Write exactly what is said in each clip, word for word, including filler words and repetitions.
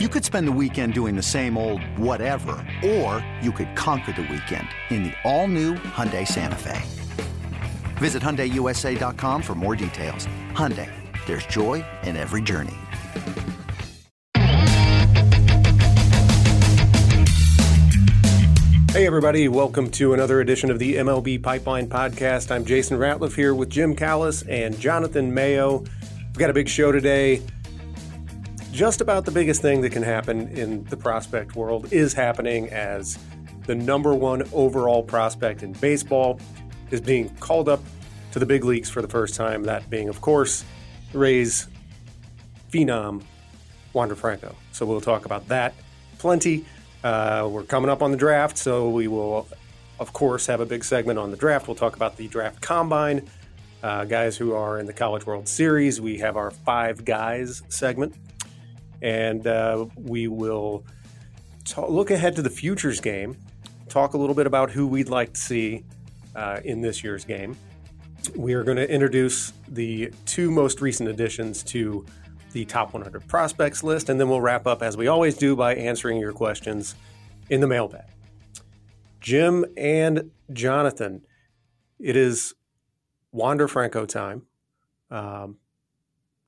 You could spend the weekend doing the same old whatever, or you could conquer the weekend in the all-new Hyundai Santa Fe. Visit Hyundai U S A dot com for more details. Hyundai, there's joy in every journey. Hey everybody, welcome to another edition of the M L B Pipeline Podcast. I'm Jason Ratliff here with Jim Callis and Jonathan Mayo. We've got a big show today. Just about the biggest thing that can happen in the prospect world is happening as the number one overall prospect in baseball is being called up to the big leagues for the first time. That being, of course, Rays phenom Wander Franco. So we'll talk about that plenty. Uh, we're coming up on the draft, so we will, of course, have a big segment on the draft. We'll talk about the draft combine, uh, guys who are in the College World Series. We have our Five Guys segment. And uh, we will ta- look ahead to the futures game, talk a little bit about who we'd like to see uh, in this year's game. We are going to introduce the two most recent additions to the top one hundred prospects list, and then we'll wrap up, as we always do, by answering your questions in the mailbag. Jim and Jonathan, it is Wander Franco time. Um,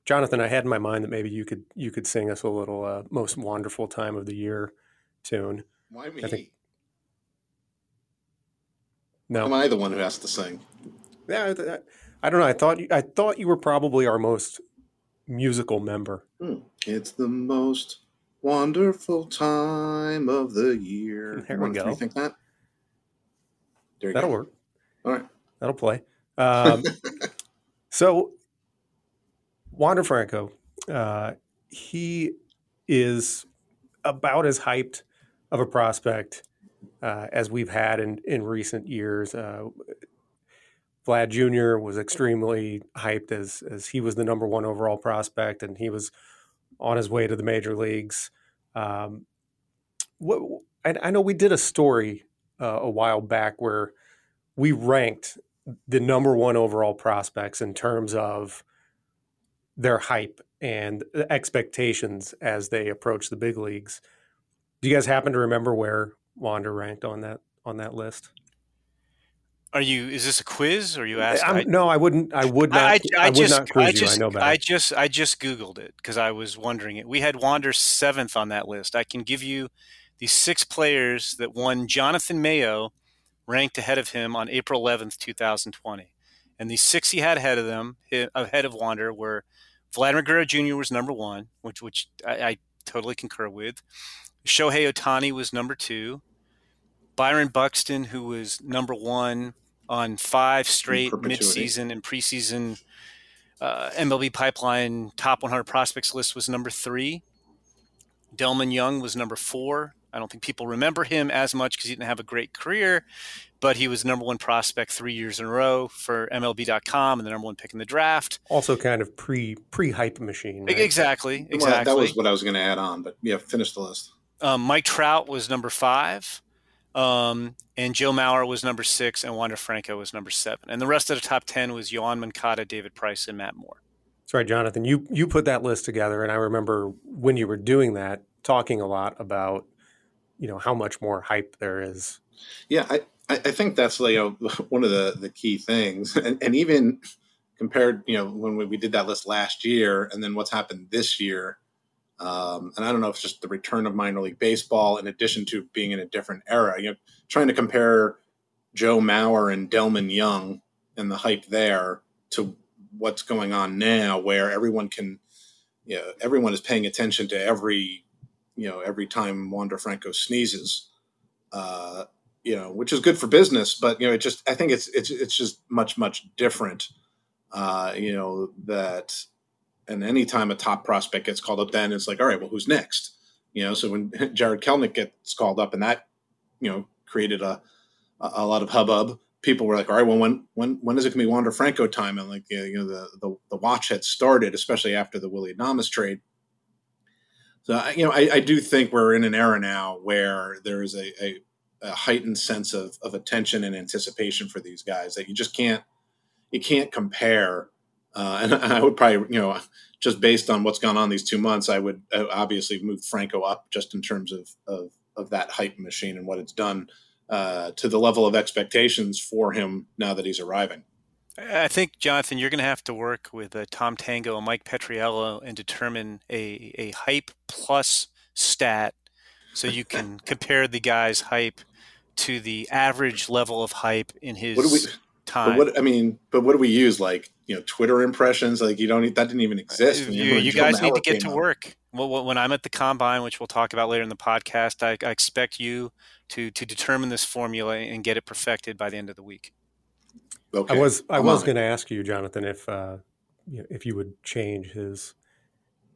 Jonathan, I had in my mind that maybe you could you could sing us a little uh, most wonderful time of the year tune. Why me? I think... No, am I the one who has to sing? Yeah, I, I don't know. I thought you, I thought you were probably our most musical member. Hmm. It's the most wonderful time of the year. There we go. Can you think that? There you That'll go. work. All right, that'll play. Um, so. Wander Franco, uh, he is about as hyped of a prospect uh, as we've had in, in recent years. Uh, Vlad Junior was extremely hyped as as he was the number one overall prospect, and he was on his way to the major leagues. Um, what, I, I know we did a story uh, a while back where we ranked the number one overall prospects in terms of their hype and expectations as they approach the big leagues. Do you guys happen to remember where Wander ranked on that on that list? Are you? Is this a quiz? Or are you asking? I, no, I wouldn't. I would not. I, I, I would just, not quiz I just, you. I know about I it. just. I just Googled it because I was wondering it. We had Wander seventh on that list. I can give you the six players that won. Jonathan Mayo ranked ahead of him on April eleventh, two thousand twenty, and the six he had ahead of them, ahead of Wander, were. Vladimir Guerrero Junior was number one, which which I, I totally concur with. Shohei Ohtani was number two. Byron Buxton, who was number one on five straight midseason and preseason uh, M L B Pipeline top one hundred prospects list, was number three. Delmon Young was number four. I don't think people remember him as much because he didn't have a great career, but he was number one prospect three years in a row for M L B dot com and the number one pick in the draft. Also kind of pre, pre-hype machine. Right? Exactly, exactly. Well, that was what I was going to add on, but yeah, finish the list. Um, Mike Trout was number five, um, and Joe Mauer was number six, and Wander Franco was number seven. And the rest of the top ten was Yoán Moncada, David Price, and Matt Moore. That's right, Jonathan. You, you put that list together, and I remember when you were doing that, talking a lot about you know, how much more hype there is. Yeah, I, I think that's like you know, one of the, the key things. And, and even compared, you know, when we, we did that list last year and then what's happened this year. Um, and I don't know if it's just the return of minor league baseball in addition to being in a different era. You know, trying to compare Joe Mauer and Delmon Young and the hype there to what's going on now where everyone can, you know, everyone is paying attention to every you know, every time Wander Franco sneezes, uh, you know, which is good for business, but, you know, it just, I think it's, it's, it's just much, much different, uh, you know, that, and anytime a top prospect gets called up, then it's like, all right, well, who's next? You know, so when Jared Kelenic gets called up and that, you know, created a, a lot of hubbub, people were like, all right, well, when, when, when is it going to be Wander Franco time? And like, you know, the, the, the watch had started, especially after the Willie Adames trade. So, you know, I, I do think we're in an era now where there is a, a, a heightened sense of, of attention and anticipation for these guys that you just can't, you can't compare Uh, and I would probably, you know, just based on what's gone on these two months, I would obviously move Franco up just in terms of of, of that hype machine and what it's done uh, to the level of expectations for him now that he's arriving. I think, Jonathan, you're going to have to work with uh, Tom Tango and Mike Petriello and determine a, a hype plus stat so you can compare the guy's hype to the average level of hype in his what do we, time. But what, I mean, but what do we use? Like, you know, Twitter impressions? Like, you don't need, that didn't even exist. You, you guys need to get to work. Well, when I'm at the combine, which we'll talk about later in the podcast, I, I expect you to to determine this formula and get it perfected by the end of the week. Okay. I was I Come was going to ask you, Jonathan, if uh, if you would change his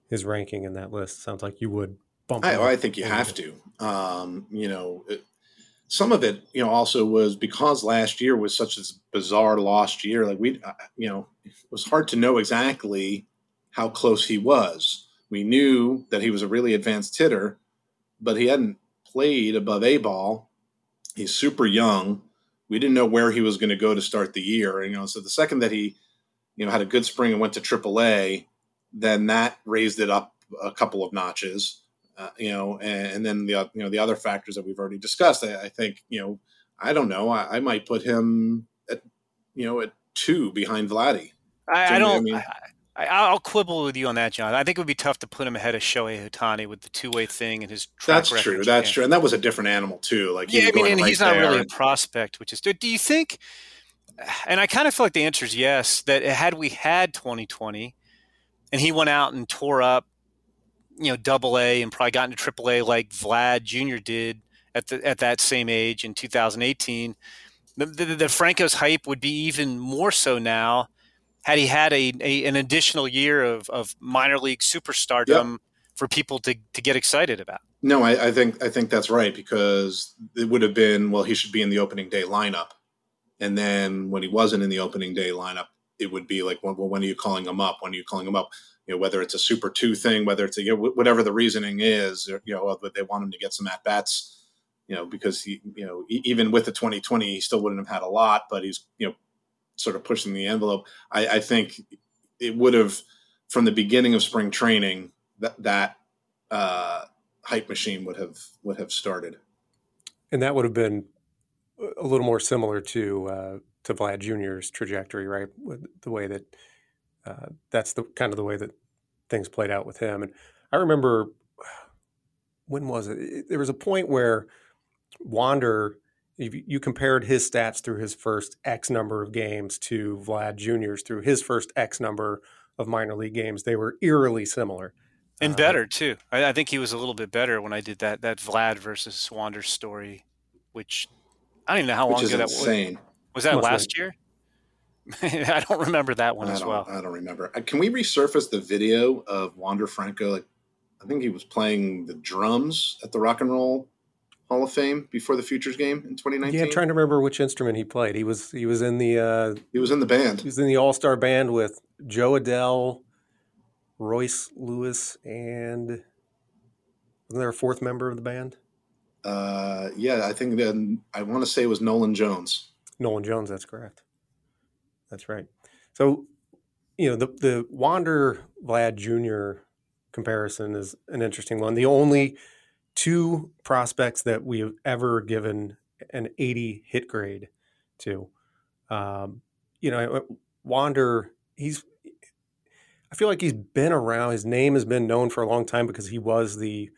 his ranking in that list. Sounds like you would bump I, him. I think you have to. Um, you know, it, some of it, you know, also was because last year was such a bizarre lost year. Like we, uh, you know, it was hard to know exactly how close he was. We knew that he was a really advanced hitter, but he hadn't played above A ball. He's super young. We didn't know where he was going to go to start the year, you know. So the second that he, you know, had a good spring and went to triple A, then that raised it up a couple of notches, uh, you know. And, and then the you know the other factors that we've already discussed. I, I think you know, I don't know. I, I might put him at you know at two behind Vladdy. I, so, I don't. I mean, I, I'll quibble with you on that, John. I think it would be tough to put him ahead of Shohei Ohtani with the two-way thing and his track record. That's true. That's true. And that was a different animal too. Like yeah, I mean, and he's not really a prospect, which is. Do you think? And I kind of feel like the answer is yes. That had we had twenty twenty, and he went out and tore up, you know, Double A and probably got into Triple A like Vlad Junior did at the at that same age in two thousand eighteen, the, the, the Franco's hype would be even more so now. Had he had a, a an additional year of, of minor league superstardom yep. for people to, to get excited about? No, I, I think I think that's right because it would have been well he should be in the opening day lineup, and then when he wasn't in the opening day lineup, it would be like well when are you calling him up? When are you calling him up? You know whether it's a Super Two thing, whether it's a, you know, whatever the reasoning is, you know they want him to get some at bats, you know because he you know even with the twenty twenty he still wouldn't have had a lot, but he's you know. sort of pushing the envelope. I, I think it would have, from the beginning of spring training, that that uh, hype machine would have would have started, and that would have been a little more similar to uh, to Vlad Junior's trajectory, right? With the way that uh, that's the kind of the way that things played out with him. And I remember when was it? There was a point where Wander. You compared his stats through his first X number of games to Vlad Junior's through his first X number of minor league games. They were eerily similar. And uh, better, too. I, I think he was a little bit better when I did that that Vlad versus Wander story, which I don't even know how long ago that was. Was that last year? I don't remember that one as well. I don't remember. Can we resurface the video of Wander Franco? Like, I think he was playing the drums at the Rock and Roll Hall of Fame before the Futures game in twenty nineteen. Yeah, I'm trying to remember which instrument he played. He was he was in the uh, he was in the band. He was in the All Star band with Jo Adell, Royce Lewis, and wasn't there a fourth member of the band? Uh, yeah, I think then I want to say it was Nolan Jones. Nolan Jones, that's correct. That's right. So you know the the Wander Vlad Junior comparison is an interesting one. The only two prospects that we have ever given an eighty hit grade to, um, you know, Wander, he's, I feel like he's been around, his name has been known for a long time because he was the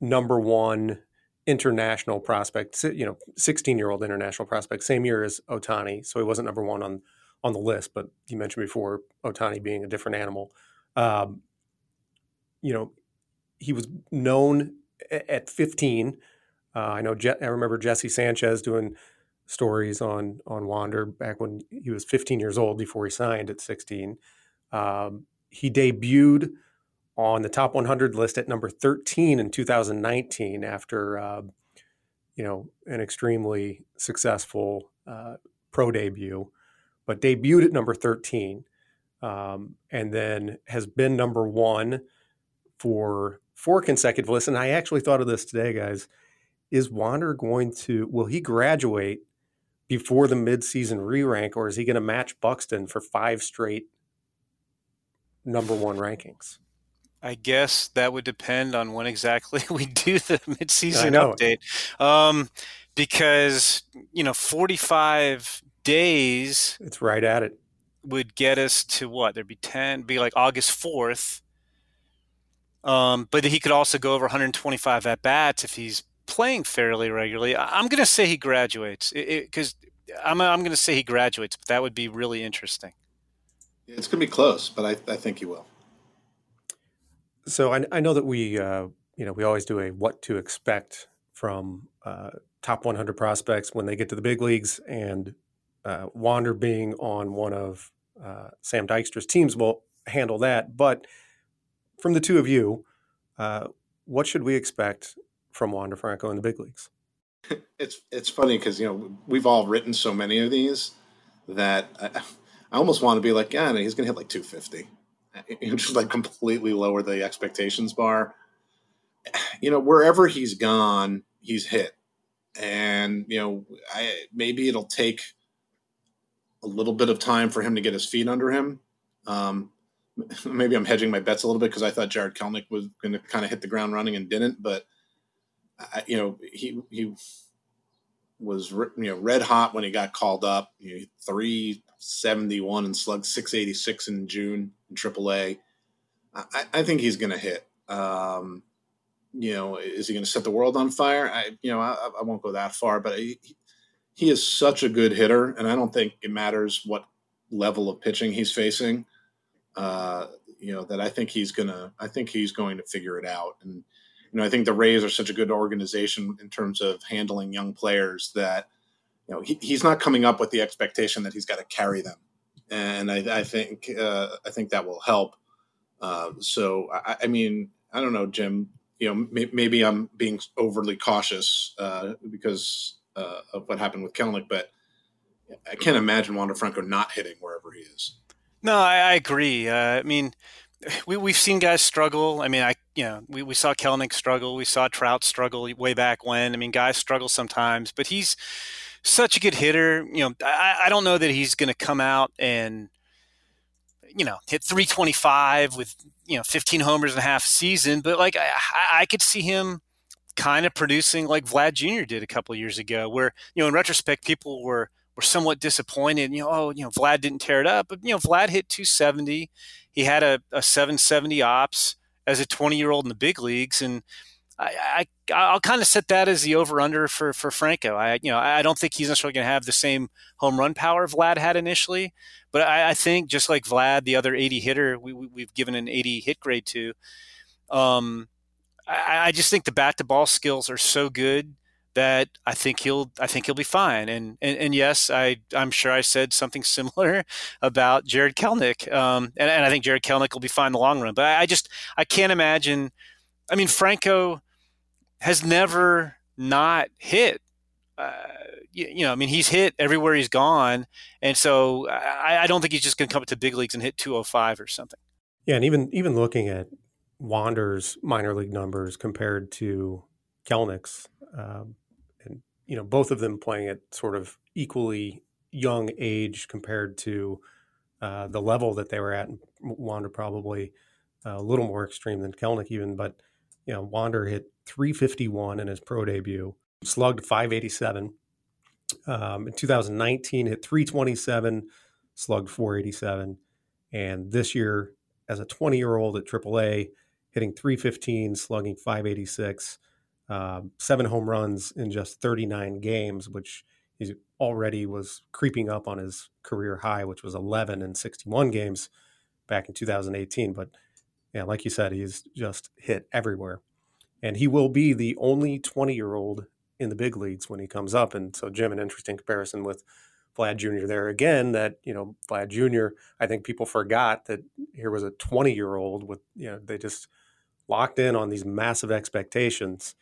number one international prospect, you know, sixteen year old international prospect, same year as Ohtani. So he wasn't number one on, on the list, but you mentioned before Ohtani being a different animal. Um, you know, he was known at fifteen, uh, I know. Je- I remember Jesse Sanchez doing stories on on Wander back when he was fifteen years old before he signed at sixteen. Um, he debuted on the top one hundred list at number thirteen in two thousand nineteen after uh, you know an extremely successful uh, pro debut, but debuted at number thirteen, um, and then has been number one for four consecutive lists. And I actually thought of this today, guys. Is Wander going to, will he graduate before the midseason re-rank, or is he going to match Buxton for five straight number one rankings. I guess that would depend on when exactly we do the midseason update. Um, because, you know, forty-five days. It's right at it. Would get us to what? There'd be ten, be like August fourth. Um, but he could also go over one hundred twenty-five at-bats if he's playing fairly regularly. I'm going to say he graduates because I'm, I'm going to say he graduates, but that would be really interesting. It's going to be close, but I, I think he will. So I, I know that we, uh, you know, we always do a what to expect from uh, top one hundred prospects when they get to the big leagues, and uh, Wander being on one of uh, Sam Dykstra's teams will handle that. But from the two of you, uh, what should we expect from Wander Franco in the big leagues? It's it's funny because, you know, we've all written so many of these that I, I almost want to be like, yeah, he's going to hit like two fifty. Just like completely lower the expectations bar. You know, wherever he's gone, he's hit. And, you know, I, maybe it'll take a little bit of time for him to get his feet under him. Um, maybe I'm hedging my bets a little bit because I thought Jared Kelenic was going to kind of hit the ground running and didn't. But, I, you know, he he was, you know, red hot when he got called up. You know, three seventy-one and slugged six eighty-six in June. Triple A, I, I think he's going to hit. Um, you know, is he going to set the world on fire? I, you know, I, I won't go that far, but he, he is such a good hitter, and I don't think it matters what level of pitching he's facing. Uh, you know, that I think he's going to. I think he's going to figure it out. And you know, I think the Rays are such a good organization in terms of handling young players that you know he, he's not coming up with the expectation that he's got to carry them. And I, I think uh, I think that will help. Uh, so I, I mean, I don't know, Jim. You know, may, maybe I'm being overly cautious uh, because uh, of what happened with Kelenic, but I can't imagine Wander Franco not hitting wherever he is. No, I, I agree. Uh, I mean, we we've seen guys struggle. I mean, I you know we, we saw Kelenic struggle. We saw Trout struggle way back when. I mean, guys struggle sometimes, but he's such a good hitter. You know, I, I don't know that he's going to come out and, you know, hit three twenty-five with, you know, fifteen homers in a half season. But, like, I, I could see him kind of producing like Vlad Junior did a couple of years ago where, you know, in retrospect, people were, were somewhat disappointed. You know, oh, you know, Vlad didn't tear it up. But, you know, Vlad hit two seventy. He had a, a seven seventy O P S as a twenty-year-old in the big leagues. And, I, I, I'll kind of set that as the over-under for, for Franco. I, you know, I don't think he's necessarily going to have the same home run power Vlad had initially, but I, I think just like Vlad, the other eighty hitter we, we, we've given an eighty hit grade to, um, I, I just think the bat-to-ball skills are so good that I think he'll I think he'll be fine. And and, and yes, I, I'm sure I said something similar about Jared Kelenic, um, and, and I think Jared Kelenic will be fine in the long run. But I, I just I can't imagine – I mean, Franco – has never not hit. Uh, you, you know, I mean, he's hit everywhere he's gone. And so I, I don't think he's just going to come up to big leagues and hit two oh five or something. Yeah, and even even looking at Wander's minor league numbers compared to Kelnic's, um, and, you know, both of them playing at sort of equally young age compared to uh, the level that they were at. Wander probably a little more extreme than Kelenic even, but, you know, Wander hit three fifty-one in his pro debut, slugged five eighty-seven. Um, in two thousand nineteen, hit three twenty-seven, slugged four eighty-seven. And this year, as a twenty-year-old at triple A, hitting three fifteen, slugging five eighty-six, um, seven home runs in just thirty-nine games, which he already was creeping up on his career high, which was eleven in sixty-one games back in two thousand eighteen. But yeah, like you said, he's just hit everywhere. And he will be the only twenty-year-old in the big leagues when he comes up. And so, Jim, an interesting comparison with Vlad Junior there again, that, you know, Vlad Junior, I think people forgot that here was a twenty-year-old with, you know, they just locked in on these massive expectations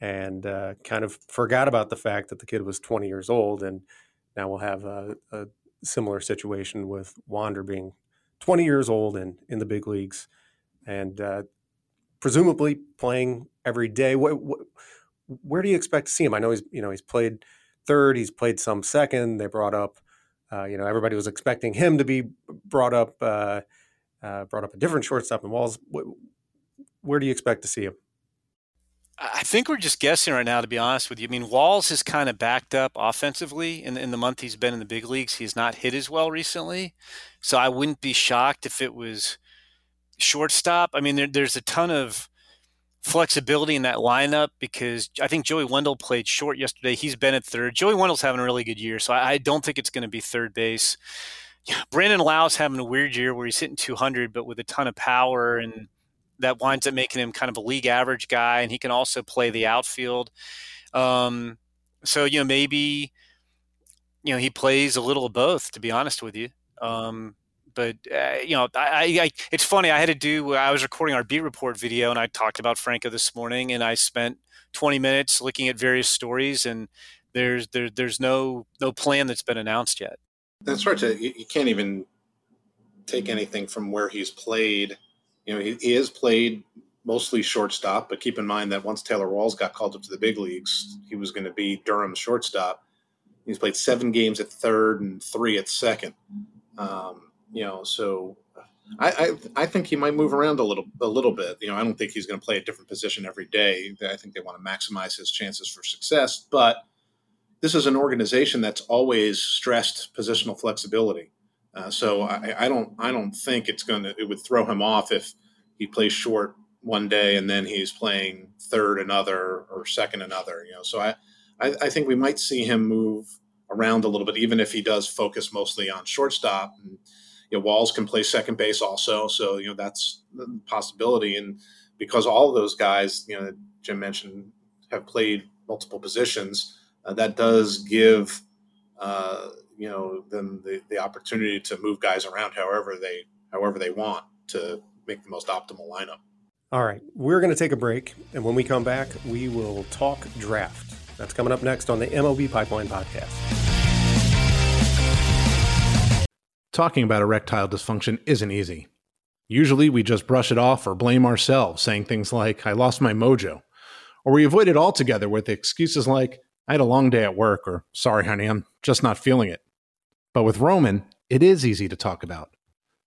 and uh, kind of forgot about the fact that the kid was twenty years old. And now we'll have a, a similar situation with Wander being twenty years old and in the big leagues and uh, presumably playing every day. What, what, where do you expect to see him? I know he's, you know, he's played third, he's played some second. They brought up, uh, you know, everybody was expecting him to be brought up uh, uh, brought up a different shortstop in Walls. Where do you expect to see him? I think we're just guessing right now, to be honest with you. I mean, Walls has kind of backed up offensively in the, in the month he's been in the big leagues. He's not hit as well recently. So I wouldn't be shocked if it was shortstop. I mean, there, there's a ton of flexibility in that lineup because I think Joey Wendell played short yesterday. He's been at third. Joey Wendell's having a really good year, so I, I don't think it's going to be third base. Brandon Lau's having a weird year where he's hitting two hundred, but with a ton of power, and that winds up making him kind of a league average guy, and he can also play the outfield. Um, so, you know, maybe, you know, he plays a little of both, to be honest with you. Um, but, uh, you know, I, I, it's funny. I had to do – I was recording our beat report video, and I talked about Franco this morning, and I spent twenty minutes looking at various stories, and there's there, there's no no plan that's been announced yet. That's hard to – you can't even take anything from where he's played. – You know, he, he has played mostly shortstop, but keep in mind that once Taylor Walls got called up to the big leagues, he was going to be Durham's shortstop. He's played seven games at third and three at second. Um, you know, so I, I I think he might move around a little a little bit. You know, I don't think he's going to play a different position every day. I think they want to maximize his chances for success. But this is an organization that's always stressed positional flexibility. Uh, so I, I don't I don't think it's going to – it would throw him off if he plays short one day and then he's playing third another or second another. You know, so I, I, I think we might see him move around a little bit, even if he does focus mostly on shortstop. And, you know, Walls can play second base also, so, you know, that's a possibility. And because all of those guys, you know, Jim mentioned, have played multiple positions, uh, that does give uh, – you know, them the, the opportunity to move guys around however they however they want to make the most optimal lineup. All right, we're going to take a break, and when we come back, we will talk draft. That's coming up next on the M L B Pipeline Podcast. Talking about erectile dysfunction isn't easy. Usually we just brush it off or blame ourselves, saying things like, I lost my mojo. Or we avoid it altogether with excuses like, I had a long day at work, or sorry, honey, I'm just not feeling it. But with Roman, it is easy to talk about.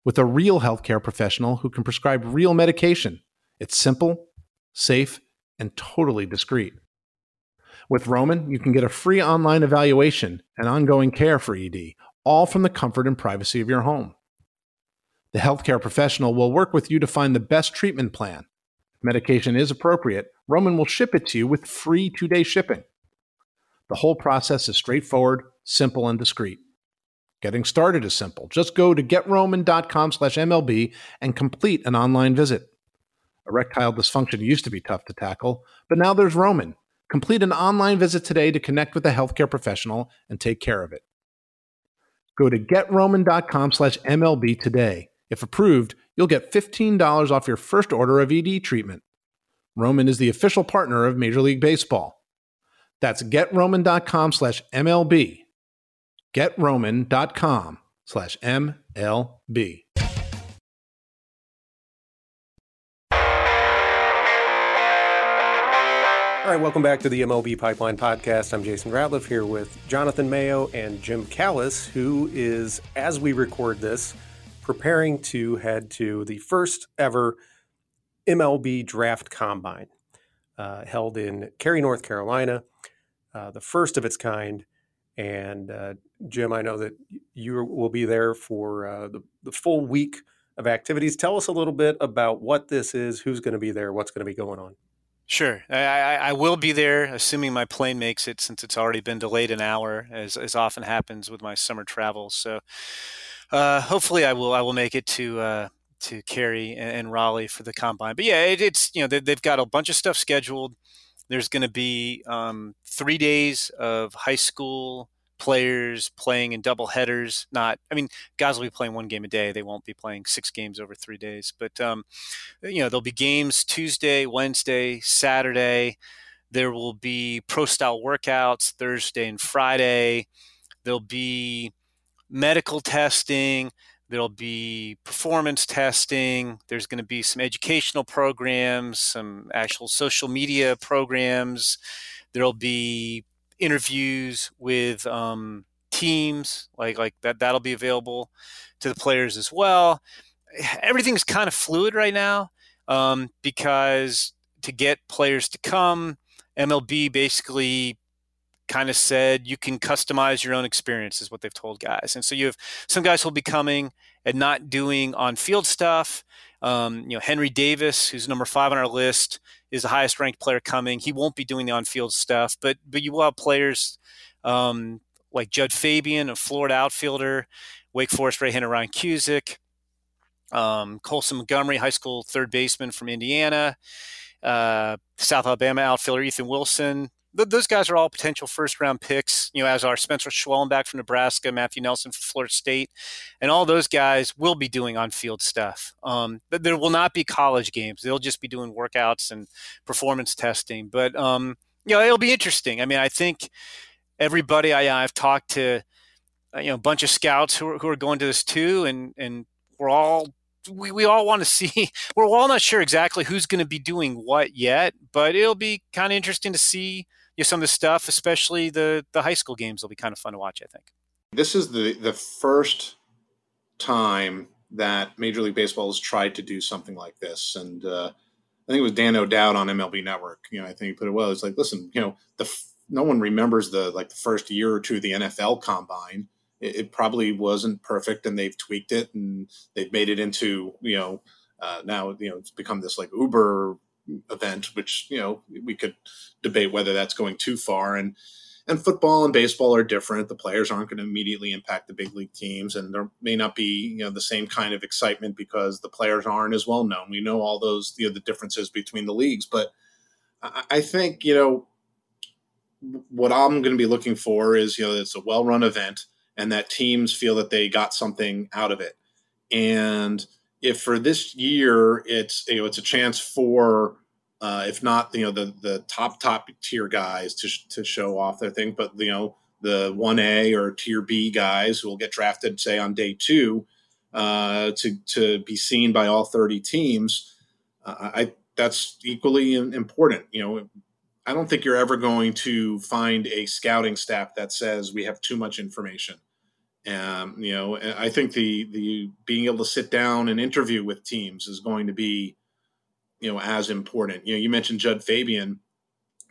With a real healthcare professional who can prescribe real medication, it's simple, safe, and totally discreet. With Roman, you can get a free online evaluation and ongoing care for E D, all from the comfort and privacy of your home. The healthcare professional will work with you to find the best treatment plan. If medication is appropriate, Roman will ship it to you with free two-day shipping. The whole process is straightforward, simple, and discreet. Getting started is simple. Just go to get roman dot com slash M L B and complete an online visit. Erectile dysfunction used to be tough to tackle, but now there's Roman. Complete an online visit today to connect with a healthcare professional and take care of it. Go to get roman dot com slash M L B today. If approved, you'll get fifteen dollars off your first order of E D treatment. Roman is the official partner of Major League Baseball. That's get roman dot com slash M L B. get roman dot com slash M L B. All right, welcome back to the M L B Pipeline Podcast. I'm Jason Ratliff here with Jonathan Mayo and Jim Callis, who is, as we record this, preparing to head to the first ever M L B Draft Combine uh, held in Cary, North Carolina. Uh, the first of its kind, and uh, Jim, I know that you will be there for uh, the, the full week of activities. Tell us a little bit about what this is, who's going to be there, what's going to be going on. Sure. I, I, I will be there, assuming my plane makes it, since it's already been delayed an hour, as, as often happens with my summer travels. So uh, hopefully I will I will make it to uh, to Cary and, and Raleigh for the combine. But, yeah, it, it's you know they, they've got a bunch of stuff scheduled. There's going to be um, three days of high school players playing in double headers. Not, I mean, guys will be playing one game a day. They won't be playing six games over three days. But, um, you know, there'll be games Tuesday, Wednesday, Saturday. There will be pro-style workouts Thursday and Friday. There'll be medical testing. There'll be performance testing. There's going to be some educational programs, some actual social media programs. There'll be interviews with um, teams, like like that. That'll be available to the players as well. everything's kind of fluid right now um, because to get players to come, M L B basically kind of said you can customize your own experience is what they've told guys. And so you have some guys who'll be coming and not doing on-field stuff. Um, you know, Henry Davis, who's number five on our list, is the highest-ranked player coming. He won't be doing the on-field stuff, but but you will have players um, like Judd Fabian, a Florida outfielder, Wake Forest right-hander Ryan Cusick, um, Colson Montgomery, high school third baseman from Indiana, uh, South Alabama outfielder Ethan Wilson. Th- those guys are all potential first-round picks, you know, as are Spencer Schwellenbach from Nebraska, Matthew Nelson from Florida State, and all those guys will be doing on-field stuff. Um, there will not be college games. They'll just be doing workouts and performance testing. But, um, you know, it'll be interesting. I mean, I think everybody I, I've talked to, you know, a bunch of scouts who are, who are going to this too, and, and we're all – We we all want to see – we're all not sure exactly who's going to be doing what yet, but it'll be kind of interesting to see, you know, some of the stuff, especially the, the high school games will be kind of fun to watch, I think. This is the, the first time that Major League Baseball has tried to do something like this. And uh, I think it was Dan O'Dowd on M L B Network. You know, I think he put it well. It's like, listen, you know, the no one remembers the like the first year or two of the N F L combine. It probably wasn't perfect, and they've tweaked it, and they've made it into, you know, uh, now, you know, it's become this like Uber event, which, you know, we could debate whether that's going too far. And, and football and baseball are different. The players aren't going to immediately impact the big league teams, and there may not be, you know, the same kind of excitement because the players aren't as well known. We know all those, you know, the differences between the leagues, but I, I think, you know, what I'm going to be looking for is, you know, it's a well-run event, and that teams feel that they got something out of it. And if for this year, it's, you know, it's a chance for, uh, if not, you know, the, the top, top tier guys to, sh- to show off their thing, but, you know, the one A or tier B guys who will get drafted, say, on day two, uh, to, to be seen by all thirty teams. Uh, I, that's equally important. You know, I don't think you're ever going to find a scouting staff that says we have too much information. Um, you know, I think the the being able to sit down and interview with teams is going to be, you know, as important. You know, you mentioned Judd Fabian.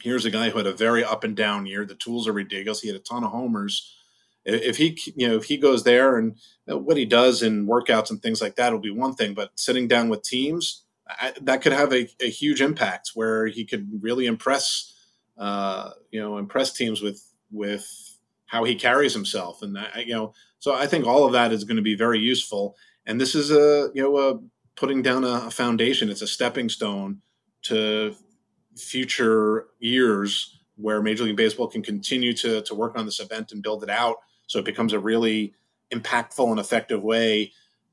Here's a guy who had a very up and down year. The tools are ridiculous. He had a ton of homers. If he, you know, if he goes there and what he does in workouts and things like that will be one thing, but sitting down with teams, I, that could have a, a huge impact where he could really impress, uh, you know, impress teams with with how he carries himself. And, I, you know, so I think all of that is going to be very useful. And this is a, you know, a putting down a, a foundation. It's a stepping stone to future years where Major League Baseball can continue to to work on this event and build it out so it becomes a really impactful and effective way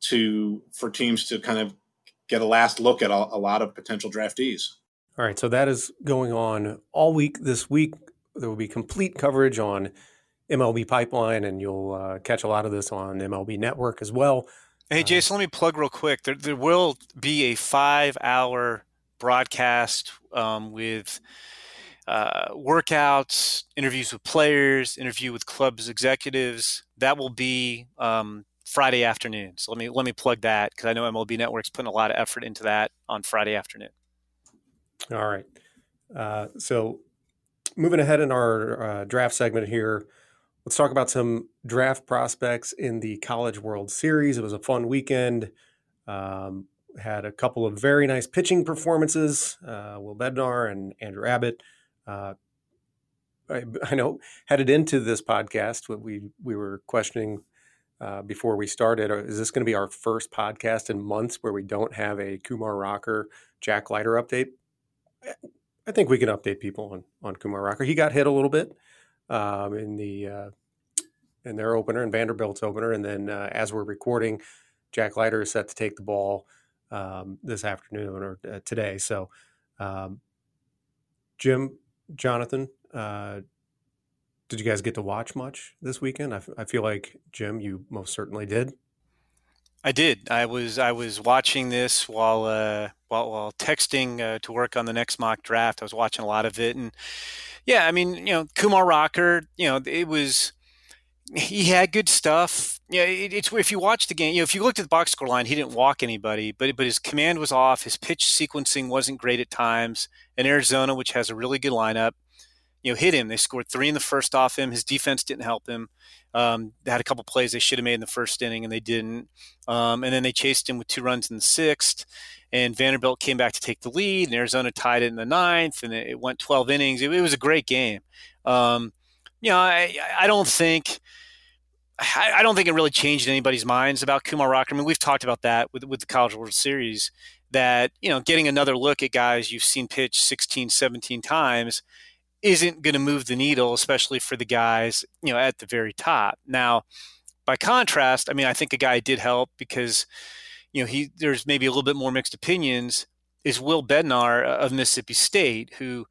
to for teams to kind of get a last look at a, a lot of potential draftees. All right, so that is going on all week this week. There will be complete coverage on M L B Pipeline, and you'll uh, catch a lot of this on M L B Network as well. Hey, Jason, uh, let me plug real quick. There, there will be a five-hour broadcast um, with uh, workouts, interviews with players, interview with clubs executives. That will be um, – Friday afternoon. So let me let me plug that because I know M L B Network's putting a lot of effort into that on Friday afternoon. All right. Uh, so moving ahead in our uh, draft segment here, let's talk about some draft prospects in the College World Series. It was a fun weekend. Um, had a couple of very nice pitching performances. Uh, Will Bednar and Andrew Abbott. Uh, I, I know headed into this podcast, we we were questioning Uh, before we started, is this going to be our first podcast in months where we don't have a Kumar Rocker, Jack Leiter update? I think we can update people on, on Kumar Rocker. He got hit a little bit um, in the uh, in their opener, in Vanderbilt's opener, and then uh, as we're recording, Jack Leiter is set to take the ball um, this afternoon or uh, today. So, um, Jim, Jonathan. Uh, Did you guys get to watch much this weekend? I, f- I feel like, Jim, you most certainly did. I did. I was I was watching this while uh, while while texting uh, to work on the next mock draft. I was watching a lot of it, and yeah, I mean, you know, Kumar Rocker, you know, it was he had good stuff. Yeah, it, it's if you watch the game, you know, if you looked at the box score line, he didn't walk anybody, but but his command was off, his pitch sequencing wasn't great at times. And Arizona, which has a really good lineup, you know, hit him. They scored three in the first off him. His defense didn't help him. Um, they had a couple plays they should have made in the first inning, and they didn't. Um, and then they chased him with two runs in the sixth, and Vanderbilt came back to take the lead, and Arizona tied it in the ninth, and it, it went twelve innings. It, it was a great game. Um, you know, I, I don't think I, I don't think it really changed anybody's minds about Kumar Rocker. I mean, we've talked about that with, with the College World Series, that, you know, getting another look at guys you've seen pitch sixteen, seventeen times isn't going to move the needle, especially for the guys, you know, at the very top. Now, by contrast, I mean, I think a guy did help because, you know, he, there's maybe a little bit more mixed opinions, is Will Bednar of Mississippi State, who,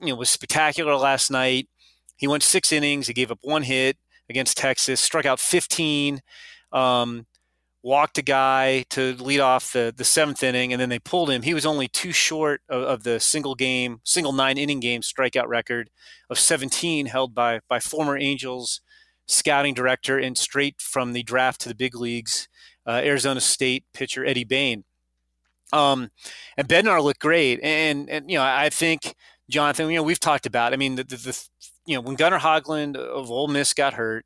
you know, was spectacular last night. He went six innings. He gave up one hit against Texas, struck out fifteen, um, walked a guy to lead off the, the seventh inning, and then they pulled him. He was only two short of, of the single game, single nine inning game strikeout record of seventeen held by by former Angels scouting director and straight from the draft to the big leagues, uh, Arizona State pitcher Eddie Bain. Um, and Bednar looked great. And, and, you know, I think, Jonathan, you know, we've talked about, I mean, the, the, the you know, when Gunnar Hoglund of Ole Miss got hurt,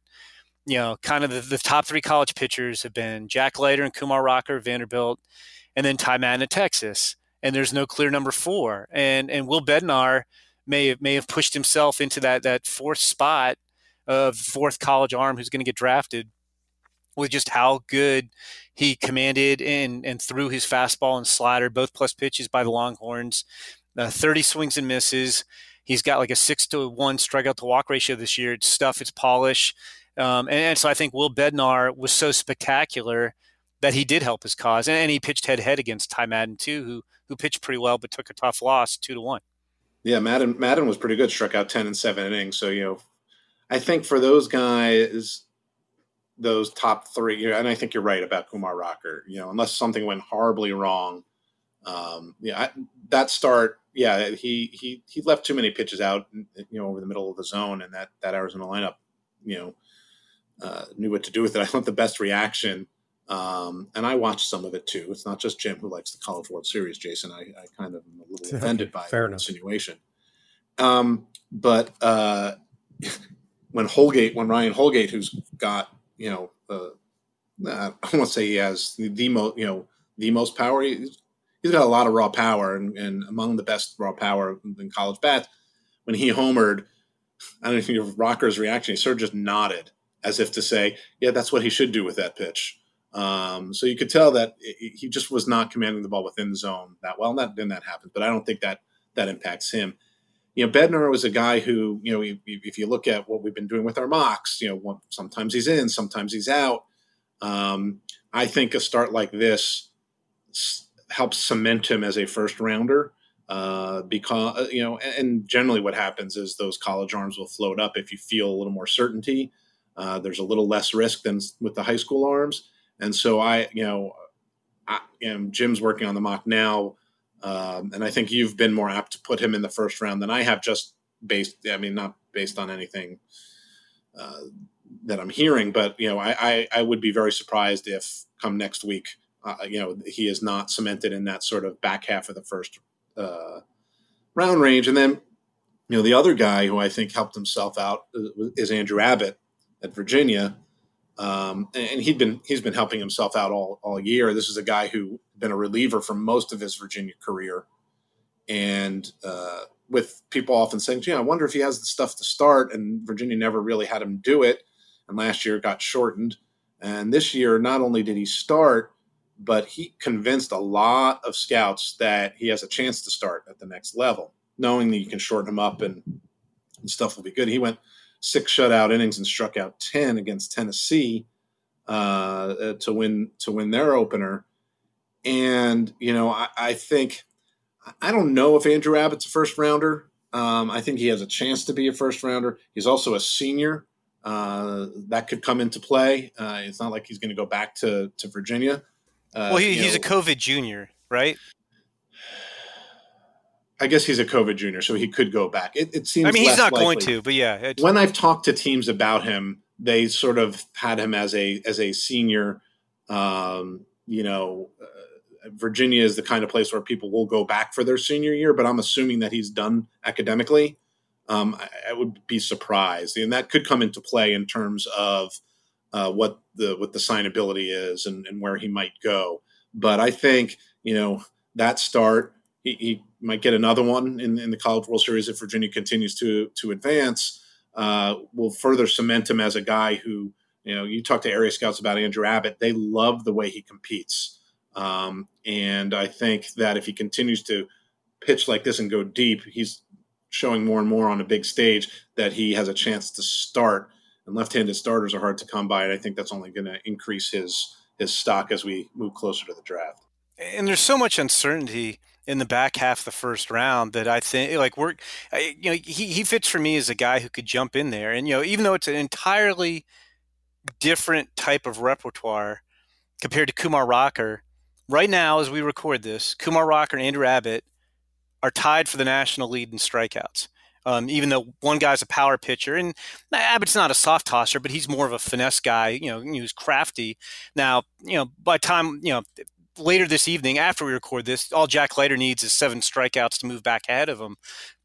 you know, kind of the, the top three college pitchers have been Jack Leiter and Kumar Rocker, Vanderbilt, and then Ty Madden at Texas. And there's no clear number four. And and Will Bednar may have, may have pushed himself into that that fourth spot of fourth college arm who's going to get drafted with just how good he commanded and, and threw his fastball and slider, both plus pitches by the Longhorns, uh, thirty swings and misses. He's got like a six to one strikeout to walk ratio this year. It's stuff, it's polish. Um, and, and so I think Will Bednar was so spectacular that he did help his cause. And, and he pitched head-to-head against Ty Madden, too, who who pitched pretty well but took a tough loss, two to one. Yeah, Madden Madden was pretty good, struck out ten in seven innings. So, you know, I think for those guys, those top three, you know, and I think you're right about Kumar Rocker, you know, unless something went horribly wrong. Um, yeah, I, that start, yeah, he, he he left too many pitches out, you know, over the middle of the zone, and that, that Arizona lineup, you know, Uh, knew what to do with it. I thought the best reaction, um, and I watched some of it too. It's not just Jim who likes the College World Series, Jason. I, I kind of am a little offended by the insinuation. Um, but uh, when Holgate, when Ryan Holgate, who's got, you know, uh, I won't say he has the most, you know, the most power. He's, he's got a lot of raw power, and, and among the best raw power in college bats. When he homered, I don't know if Rocker's reaction, he sort of just nodded, as if to say, yeah, that's what he should do with that pitch. Um, so you could tell that it, he just was not commanding the ball within the zone that well. Not then that happens, but I don't think that that impacts him. You know, Bednar was a guy who, you know, if, if you look at what we've been doing with our mocks, you know, sometimes he's in, sometimes he's out. Um, I think a start like this helps cement him as a first rounder uh, because, you know, and generally what happens is those college arms will float up if you feel a little more certainty. Uh, there's a little less risk than with the high school arms. And so I, you know, I am, Jim's working on the mock now. Um, and I think you've been more apt to put him in the first round than I have, just based, I mean, not based on anything uh, that I'm hearing, but, you know, I, I, I would be very surprised if come next week, uh, you know, he is not cemented in that sort of back half of the first uh, round range. And then, you know, the other guy who I think helped himself out is Andrew Abbott at Virginia, um, and he'd been he's been helping himself out all all year. This is a guy who's been a reliever for most of his Virginia career, and uh, with people often saying, "Gee, I wonder if he has the stuff to start." And Virginia never really had him do it, and last year got shortened. And this year, not only did he start, but he convinced a lot of scouts that he has a chance to start at the next level, knowing that you can shorten him up and, and stuff will be good. He went six shutout innings and struck out ten against Tennessee uh, to win to win their opener. And, you know, I, I think – I don't know if Andrew Abbott's a first-rounder. Um, I think he has a chance to be a first-rounder. He's also a senior. Uh, that could come into play. Uh, it's not like he's going to go back to, to Virginia. Uh, well, he, he's know, a COVID junior, right? I guess he's a COVID junior, so he could go back. It, it seems. I mean, he's not likely going to, but yeah. When I've talked to teams about him, they sort of had him as a as a senior. Um, you know, uh, Virginia is the kind of place where people will go back for their senior year, but I'm assuming that he's done academically. Um, I, I would be surprised, and that could come into play in terms of uh, what the what the signability is and, and where he might go. But I think, you know, that start, he, he might get another one in, in the College World Series if Virginia continues to to advance. Uh, will further cement him as a guy who, you know, you talk to area scouts about Andrew Abbott, they love the way he competes. Um, and I think that if he continues to pitch like this and go deep, he's showing more and more on a big stage that he has a chance to start. And left-handed starters are hard to come by, and I think that's only going to increase his his stock as we move closer to the draft. And there's so much uncertainty in the back half of the first round that I think, like, we're, you know, he, he fits for me as a guy who could jump in there. And, you know, even though it's an entirely different type of repertoire compared to Kumar Rocker, right now as we record this, Kumar Rocker and Andrew Abbott are tied for the national lead in strikeouts. Um, even though one guy's a power pitcher, and Abbott's not a soft tosser, but he's more of a finesse guy, you know, he was crafty. Now, you know, by time, you know, later this evening, after we record this, all Jack Leiter needs is seven strikeouts to move back ahead of him.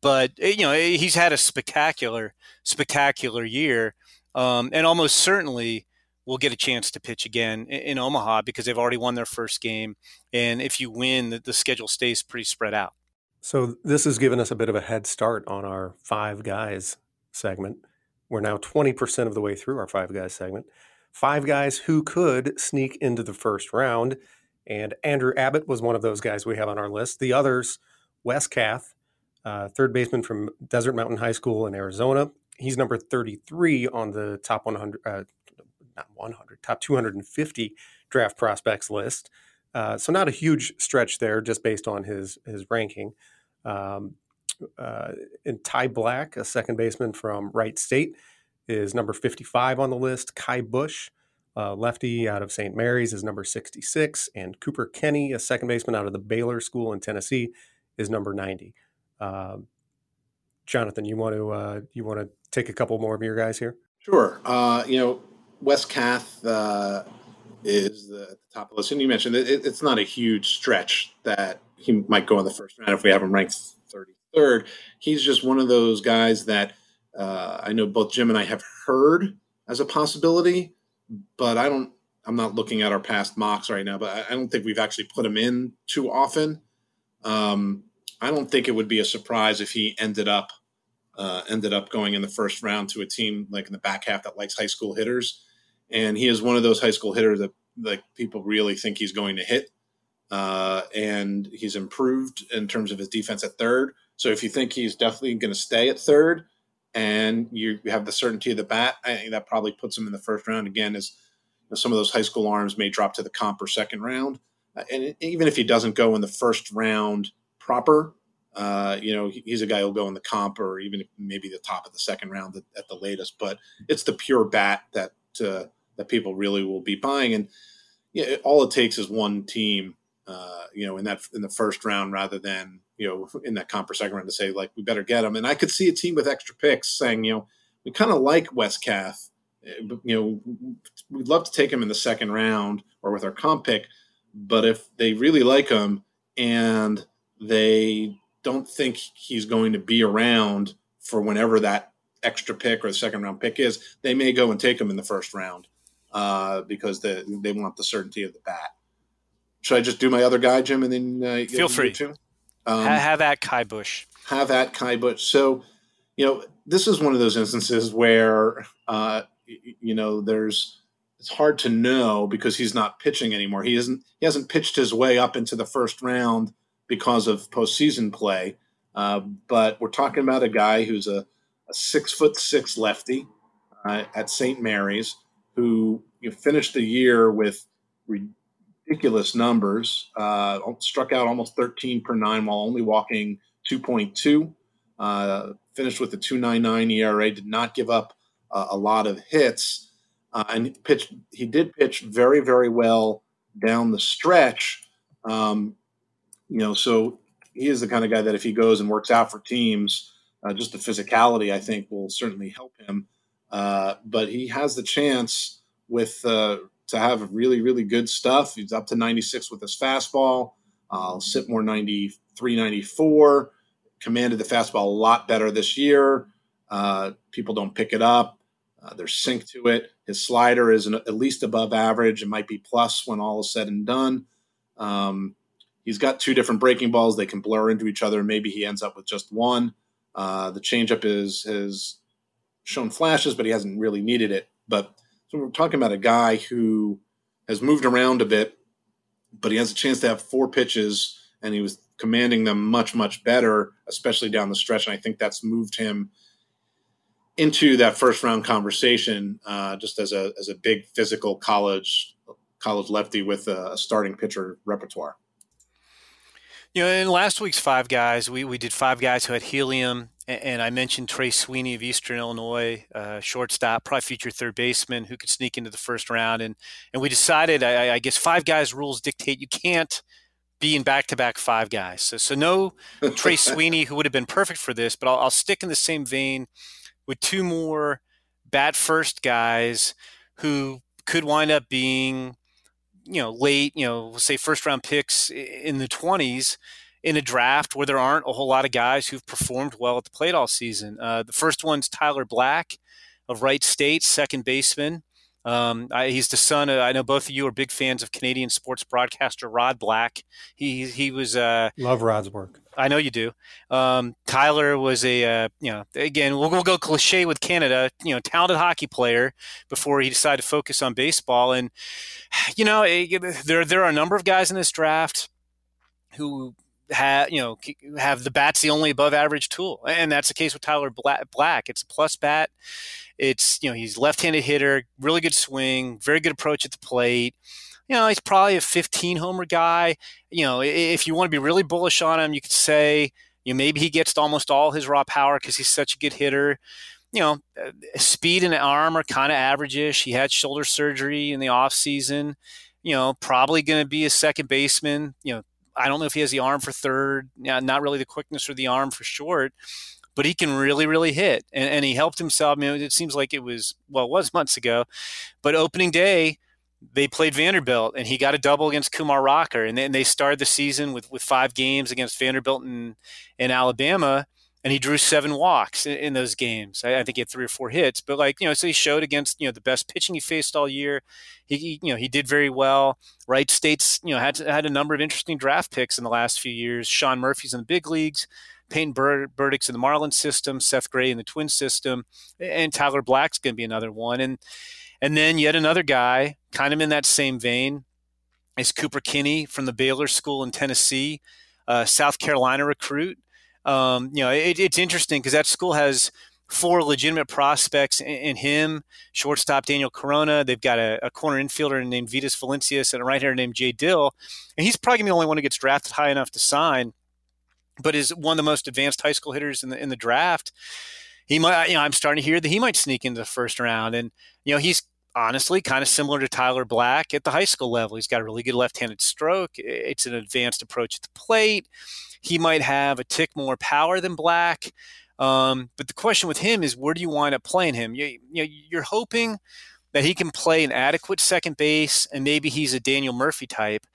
But, you know, he's had a spectacular, spectacular year, um, and almost certainly will get a chance to pitch again in, in Omaha because they've already won their first game. And if you win, the, the schedule stays pretty spread out. So this has given us a bit of a head start on our Five Guys segment. We're now twenty percent of the way through our Five Guys segment. Five guys who could sneak into the first round. And Andrew Abbott was one of those guys we have on our list. The others, Wes Kath, uh, third baseman from Desert Mountain High School in Arizona. He's number thirty-three on the top one hundred, uh, not one hundred, top two hundred fifty draft prospects list. Uh, so not a huge stretch there, just based on his his ranking. Um, uh, and Ty Black, a second baseman from Wright State, is number fifty-five on the list. Kai Bush, Uh, lefty out of Saint Mary's, is number sixty-six, and Cooper Kenny, a second baseman out of the Baylor School in Tennessee, is number ninety. Uh, Jonathan, you want to uh, you want to take a couple more of your guys here? Sure. Uh, you know, Wes Kath uh, is the, at the top of the list, and you mentioned it, it's not a huge stretch that he might go in the first round if we have him ranked thirty-third. He's just one of those guys that uh, I know both Jim and I have heard as a possibility. But I don't, I'm not looking at our past mocks right now, but I don't think we've actually put him in too often. Um, I don't think it would be a surprise if he ended up, uh, ended up going in the first round to a team like in the back half that likes high school hitters. And he is one of those high school hitters that like people really think he's going to hit. Uh, and he's improved in terms of his defense at third. So if you think he's definitely going to stay at third, and you have the certainty of the bat, I think that probably puts him in the first round. Again, as some of those high school arms may drop to the comp or second round. And even if he doesn't go in the first round proper, uh, you know, he's a guy who'll go in the comp or even maybe the top of the second round at, at the latest. But it's the pure bat that uh, that people really will be buying. And you know, all it takes is one team, uh, you know, in that in the first round rather than, you know, in that comp or second round to say, like, we better get him. And I could see a team with extra picks saying, you know, we kind of like Wes Kath. You know, we'd love to take him in the second round or with our comp pick. But if they really like him and they don't think he's going to be around for whenever that extra pick or the second round pick is, they may go and take him in the first round uh, because the, they want the certainty of the bat. Should I just do my other guy, Jim, and then uh, feel free to? Um, have at Kai Bush. Have at Kai Bush. So, you know, this is one of those instances where, uh, you know, there's it's hard to know because he's not pitching anymore. He isn't. He hasn't pitched his way up into the first round because of postseason play. Uh, but we're talking about a guy who's a, a six foot six lefty uh, at Saint Mary's who you know, finished the year with Re- ridiculous numbers, uh, struck out almost thirteen per nine while only walking two point two, uh, finished with a two point nine nine E R A, did not give up uh, a lot of hits, uh, and pitched, he did pitch very, very well down the stretch. Um, you know, so he is the kind of guy that if he goes and works out for teams, uh, just the physicality, I think, will certainly help him. Uh, but he has the chance with uh, to have really, really good stuff. He's up to ninety-six with his fastball. Uh, Sipmore ninety-three, ninety-four. Commanded the fastball a lot better this year. Uh, people don't pick it up. Uh, they're synced to it. His slider is an, at least above average. It might be plus when all is said and done. Um, he's got two different breaking balls. They can blur into each other. Maybe he ends up with just one. Uh, the changeup is has shown flashes, but he hasn't really needed it. But so we're talking about a guy who has moved around a bit, but he has a chance to have four pitches, and he was commanding them much, much better, especially down the stretch. And I think that's moved him into that first round conversation, uh, just as a as a big physical college college lefty with a, a starting pitcher repertoire. You know, in last week's five guys, we, we did five guys who had helium, and, and I mentioned Trey Sweeney of Eastern Illinois, uh, shortstop, probably future third baseman who could sneak into the first round, and and we decided, I, I guess, five guys rules dictate you can't be in back-to-back five guys. So so no Trey Sweeney, who would have been perfect for this, but I'll, I'll stick in the same vein with two more bat-first guys who could wind up being, you know, late, you know, we'll say first-round picks in the twenties in a draft where there aren't a whole lot of guys who've performed well at the plate all season. Uh, the first one's Tyler Black of Wright State, second baseman. Um, I, he's the son of, I know both of you are big fans of Canadian sports broadcaster Rod Black. He he was uh, love Rod's work. I know you do. Um, Tyler was a uh, you know again we'll, we'll go cliche with Canada. You know, talented hockey player before he decided to focus on baseball. And you know it, there there are a number of guys in this draft who have you know have the bat's the only above average tool, and that's the case with Tyler Black. It's a plus bat. It's, you know, he's left-handed hitter, really good swing, very good approach at the plate. You know, he's probably a fifteen-homer guy. You know, if you want to be really bullish on him, you could say, you know, maybe he gets almost all his raw power because he's such a good hitter. You know, speed and arm are kind of average-ish. He had shoulder surgery in the offseason. You know, probably going to be a second baseman. You know, I don't know if he has the arm for third. Not really the quickness or the arm for short. But he can really, really hit. And, and he helped himself. I mean, it seems like it was, well, it was months ago. But opening day, they played Vanderbilt, and he got a double against Kumar Rocker. And then they started the season with, with five games against Vanderbilt and, and Alabama, and he drew seven walks in, in those games. I, I think he had three or four hits. But, like, you know, so he showed against, you know, the best pitching he faced all year. He, he you know, he did very well. Wright State's, you know, had had a number of interesting draft picks in the last few years. Sean Murphy's in the big leagues. Peyton Bur- Burdick's in the Marlins system, Seth Gray in the Twins system, and Tyler Black's going to be another one. And and then yet another guy, kind of in that same vein, is Cooper Kinney from the Baylor School in Tennessee, uh, South Carolina recruit. Um, you know, it, it's interesting because that school has four legitimate prospects in, in him, shortstop Daniel Corona. They've got a, a corner infielder named Vitas Valencius and a right-hander named Jay Dill. And he's probably the only one who gets drafted high enough to sign, but is one of the most advanced high school hitters in the in the draft. He might, you know, I'm starting to hear that he might sneak into the first round. And, you know, he's honestly kind of similar to Tyler Black at the high school level. He's got a really good left-handed stroke. It's an advanced approach at the plate. He might have a tick more power than Black. Um, but the question with him is, where do you wind up playing him? You, you know, you're hoping that he can play an adequate second base, and maybe he's a Daniel Murphy type,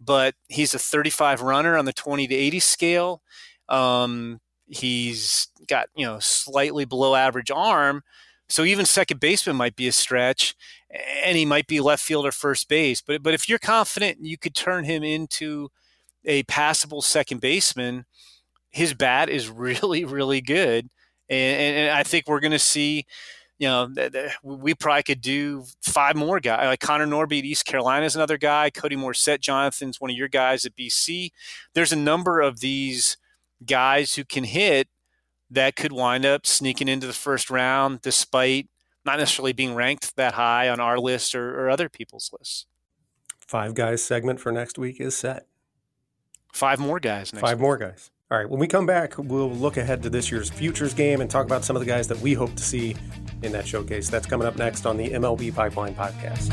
but he's a thirty-five runner on the twenty to eighty scale. Um, he's got, you know, slightly below average arm. So even second baseman might be a stretch, and he might be left field or first base. But, but if you're confident you could turn him into a passable second baseman, his bat is really, really good. And, and, and I think we're going to see, you know, th- th- we probably could do five more guys. Like Connor Norby at East Carolina is another guy. Cody Morissette Jonathan's one of your guys at B C. There's a number of these guys who can hit that could wind up sneaking into the first round despite not necessarily being ranked that high on our list or, or other people's lists. Five guys segment for next week is set. Five more guys next week. Five more guys. All right, when we come back, we'll look ahead to this year's Futures game and talk about some of the guys that we hope to see in that showcase. That's coming up next on the M L B Pipeline Podcast.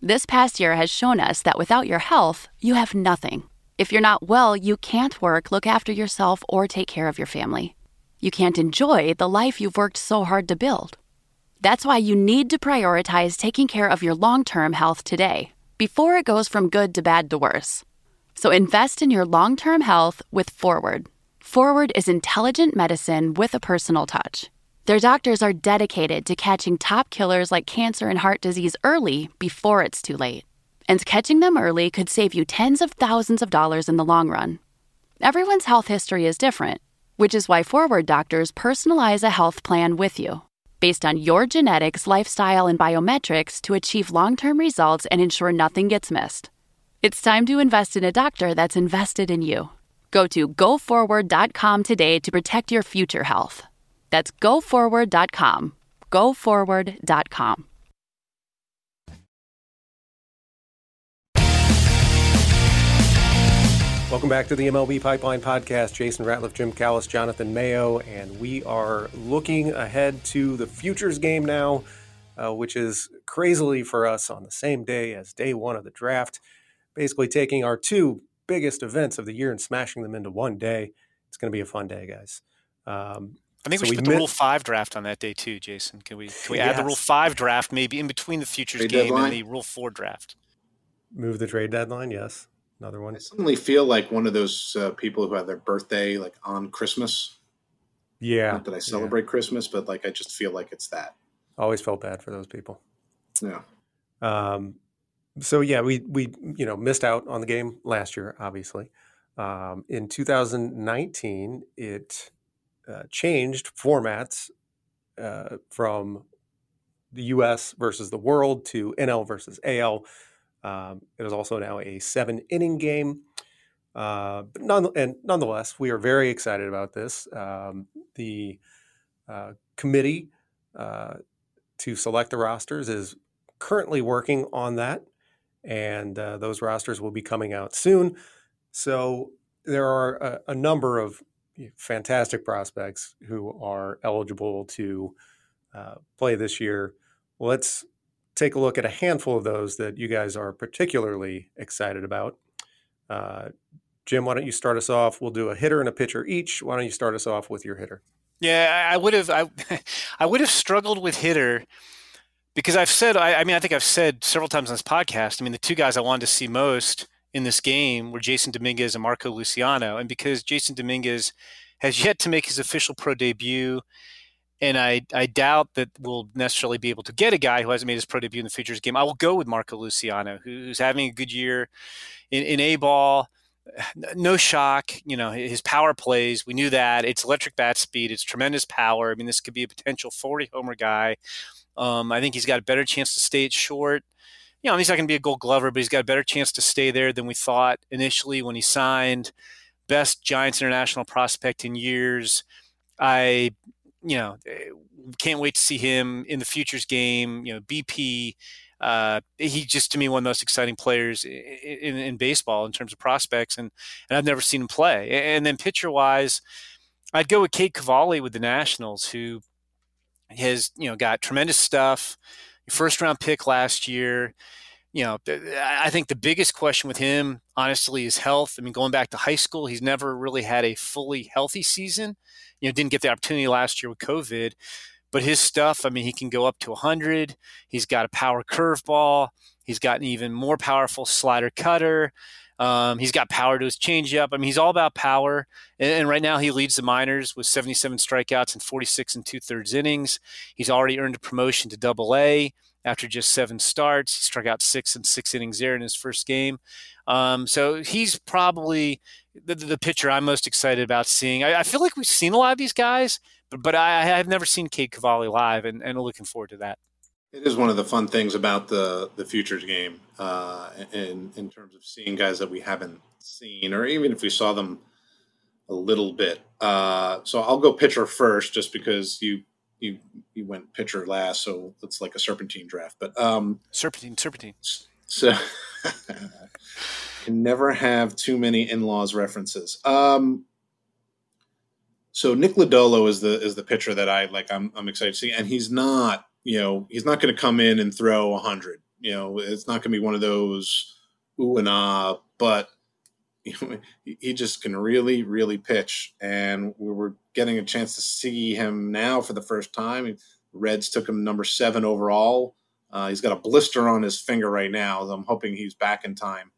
This past year has shown us that without your health, you have nothing. If you're not well, you can't work, look after yourself, or take care of your family. you can't enjoy the life you've worked so hard to build. That's why you need to prioritize taking care of your long-term health today, before it goes from good to bad to worse. So invest in your long-term health with Forward. Forward is intelligent medicine with a personal touch. Their doctors are dedicated to catching top killers like cancer and heart disease early, before it's too late. And catching them early could save you tens of thousands of dollars in the long run. Everyone's health history is different, which is why Forward doctors personalize a health plan with you, based on your genetics, lifestyle, and biometrics to achieve long-term results and ensure nothing gets missed. It's time to invest in a doctor that's invested in you. Go to go forward dot com today to protect your future health. That's go forward dot com. go forward dot com. Welcome back to the M L B Pipeline Podcast. Jason Ratliff, Jim Callis, Jonathan Mayo, and we are looking ahead to the Futures game now, uh, which is crazily for us on the same day as day one of the draft, basically taking our two biggest events of the year and smashing them into one day. It's going to be a fun day, guys. Um, I think so we should we put the mid- Rule five draft on that day too, Jason. Can we, can we yes. add the Rule five draft maybe in between the Futures trade game deadline and the Rule four draft? Move the trade deadline, yes. Another one. I suddenly feel like one of those uh, people who had their birthday like on Christmas. Yeah. Not that I celebrate yeah. Christmas, but like I just feel like it's that. Always felt bad for those people. Yeah. Um. So yeah, we we you know missed out on the game last year. Obviously, um, in two thousand nineteen, it uh, changed formats uh, from the U S versus the world to N L versus A L. Um, it is also now a seven-inning game. Uh, but none, and nonetheless, we are very excited about this. Um, the uh, committee uh, to select the rosters is currently working on that, and uh, those rosters will be coming out soon. So there are a, a number of fantastic prospects who are eligible to uh, play this year. Let's take a look at a handful of those that you guys are particularly excited about. Uh, Jim, why don't you start us off? We'll do a hitter and a pitcher each. Why don't you start us off with your hitter? Yeah, I would have, I, I would have struggled with hitter because I've said, I, I mean, I think I've said several times on this podcast, I mean, the two guys I wanted to see most in this game were Jasson Domínguez and Marco Luciano. And because Jasson Domínguez has yet to make his official pro debut, and I, I doubt that we'll necessarily be able to get a guy who hasn't made his pro debut in the Futures game, I will go with Marco Luciano, who's having a good year in, in A-ball. No shock. You know, his power plays, we knew that. It's electric bat speed. It's tremendous power. I mean, this could be a potential forty-homer guy. Um, I think he's got a better chance to stay at short. You know, he's not going to be a gold glover, but he's got a better chance to stay there than we thought initially when he signed. Best Giants international prospect in years. I... You know, can't wait to see him in the Futures game. You know, B P, uh, he just, to me, one of the most exciting players in, in, in baseball in terms of prospects, and, and I've never seen him play. And then pitcher-wise, I'd go with Cade Cavalli with the Nationals, who has, you know, got tremendous stuff, first-round pick last year. You know, I think the biggest question with him, honestly, is health. I mean, going back to high school, he's never really had a fully healthy season. You know, didn't get the opportunity last year with COVID, but his stuff, I mean, he can go up to one hundred. He's got a power curveball. He's got an even more powerful slider cutter. Um, he's got power to his changeup. I mean, he's all about power. And, and right now he leads the minors with seventy-seven strikeouts and forty-six and two-thirds innings. He's already earned a promotion to Double A. After just seven starts, he struck out six and six innings there in his first game. Um, so he's probably the, the pitcher I'm most excited about seeing. I, I feel like we've seen a lot of these guys, but, but I, I have never seen Cade Cavalli live, and, and looking forward to that. It is one of the fun things about the, the Futures game uh, in, in terms of seeing guys that we haven't seen, or even if we saw them a little bit. Uh, so I'll go pitcher first just because you – You, you went pitcher last, so it's like a serpentine draft. But um, serpentine, serpentine. So can never have too many in-laws references. Um, so Nick Lodolo is the is the pitcher that I like. I'm I'm excited to see, and he's not you know he's not going to come in and throw a hundred. You know, it's not going to be one of those ooh and ah. But he just can really, really pitch. And we were getting a chance to see him now for the first time. Reds took him number seven overall. Uh, he's got a blister on his finger right now. I'm hoping he's back in time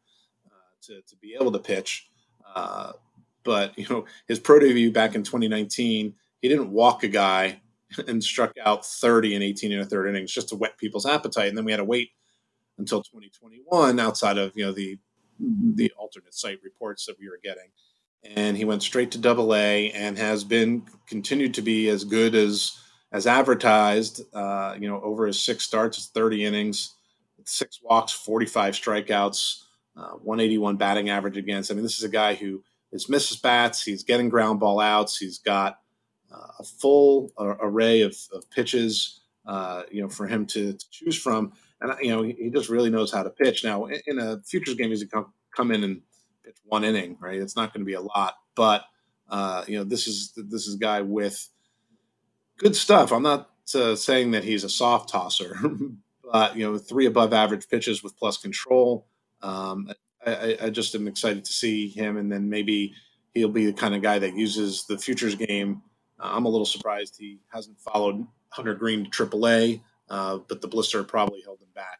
uh, to, to be able to pitch. Uh, but, you know, his pro debut back in twenty nineteen, he didn't walk a guy and struck out thirty in eighteen and a third innings just to whet people's appetite. And then we had to wait until twenty twenty-one outside of, you know, the the alternate site reports that we were getting. And he went straight to double A and has been continued to be as good as as advertised, uh, you know, over his six starts, thirty innings, six walks, forty-five strikeouts, uh, one eighty-one batting average against. I mean, this is a guy who has missed his bats. He's getting ground ball outs. He's got uh, a full uh, array of, of pitches, uh, you know, for him to, to choose from. And, you know, he, he just really knows how to pitch. Now, in, in a futures game, he's going to come in and pitch one inning, right? It's not going to be a lot. But, uh, you know, this is this is a guy with good stuff. I'm not uh, saying that he's a soft tosser, but, you know, three above average pitches with plus control. Um, I, I just am excited to see him. And then maybe he'll be the kind of guy that uses the futures game. Uh, I'm a little surprised he hasn't followed Hunter Green to Triple A. Uh, but the blister probably held him back.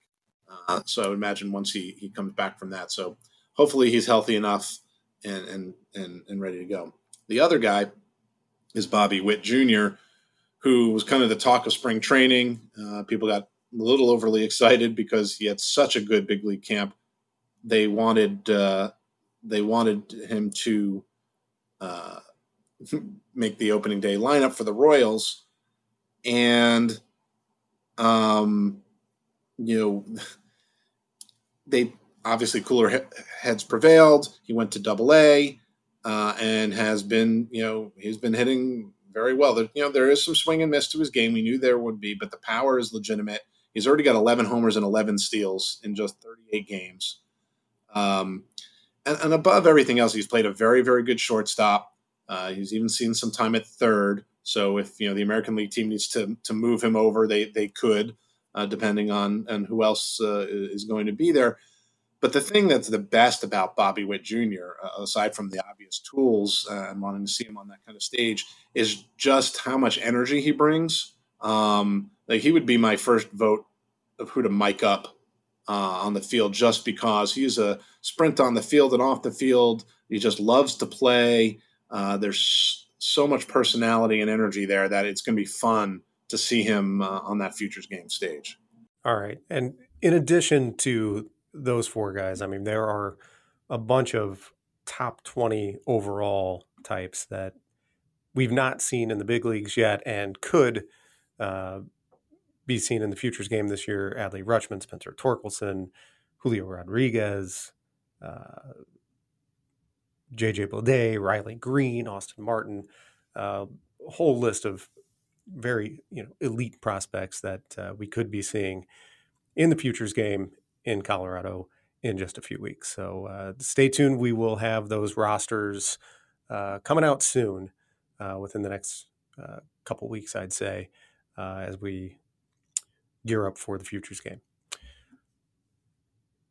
Uh, so I would imagine once he, he comes back from that. So hopefully he's healthy enough and, and, and, and ready to go. The other guy is Bobby Witt Junior, who was kind of the talk of spring training. Uh, people got a little overly excited because he had such a good big league camp. They wanted uh, they wanted him to uh, make the opening day lineup for the Royals. And Um, you know, they obviously cooler he- heads prevailed. He went to Double A, uh, and has been, you know, he's been hitting very well. There, you know, there is some swing and miss to his game. We knew there would be, but the power is legitimate. He's already got eleven homers and eleven steals in just thirty-eight games. Um, and, and above everything else, he's played a very, very good shortstop. Uh, he's even seen some time at third. So if, you know, the American League team needs to to move him over, they they could, uh, depending on and who else uh, is going to be there. But the thing that's the best about Bobby Witt Junior, uh, aside from the obvious tools uh, and wanting to see him on that kind of stage, is just how much energy he brings. Um, like he would be my first vote of who to mic up uh, on the field, just because he's a sprint on the field and off the field. He just loves to play. Uh, there's so much personality and energy there that it's going to be fun to see him uh, on that futures game stage. All right. And in addition to those four guys, I mean, there are a bunch of top twenty overall types that we've not seen in the big leagues yet and could uh, be seen in the futures game this year. Adley Rutschman, Spencer Torkelson, Julio Rodriguez, uh, J J Bleday, Riley Green, Austin Martin, uh, a whole list of very, you know, elite prospects that uh, we could be seeing in the futures game in Colorado in just a few weeks. So uh, stay tuned. We will have those rosters uh, coming out soon uh, within the next uh, couple weeks, I'd say, uh, as we gear up for the futures game.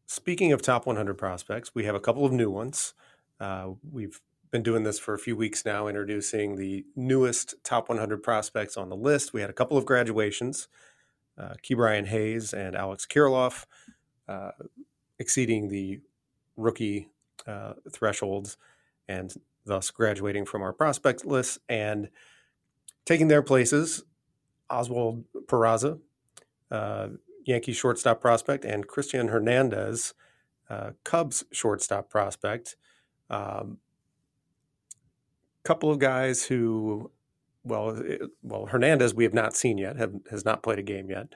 Speaking of top one hundred prospects, we have a couple of new ones. Uh, we've been doing this for a few weeks now, introducing the newest top one hundred prospects on the list. We had a couple of graduations, uh, Ke'Bryan Hayes and Alex Kirilloff, uh, exceeding the rookie uh, thresholds and thus graduating from our prospect list and taking their places. Oswald Peraza, uh, Yankee shortstop prospect, and Christian Hernandez, uh, Cubs shortstop prospect. Um, couple of guys who, well, it, well, Hernandez, we have not seen yet, have, has not played a game yet.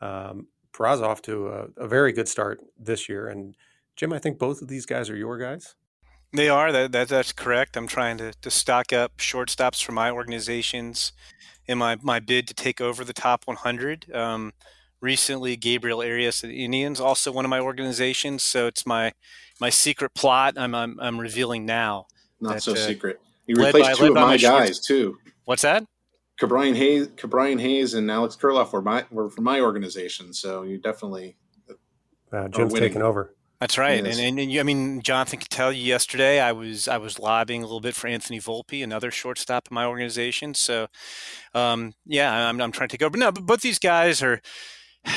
Um, Peraza off to a, a very good start this year. And Jim, I think both of these guys are your guys. They are. That, that that's correct. I'm trying to, to stock up shortstops for my organizations in my, my bid to take over the top one hundred. Um, recently, Gabriel Arias of the Indians, also one of my organizations. So it's my my secret plot. I'm I'm, I'm revealing now. Not that, so uh, secret. You replaced by, two of my, my guys too. What's that? Ke'Bryan Hayes, Ke'Bryan Hayes, and Alex Kirilloff were my were for my organization. So you definitely. Wow, Jim's taking over. That's right. Yes. And, and, and I mean, Jonathan could tell you yesterday I was I was lobbying a little bit for Anthony Volpe, another shortstop in my organization. So, um, yeah, I'm, I'm trying to go. But no, but both these guys are,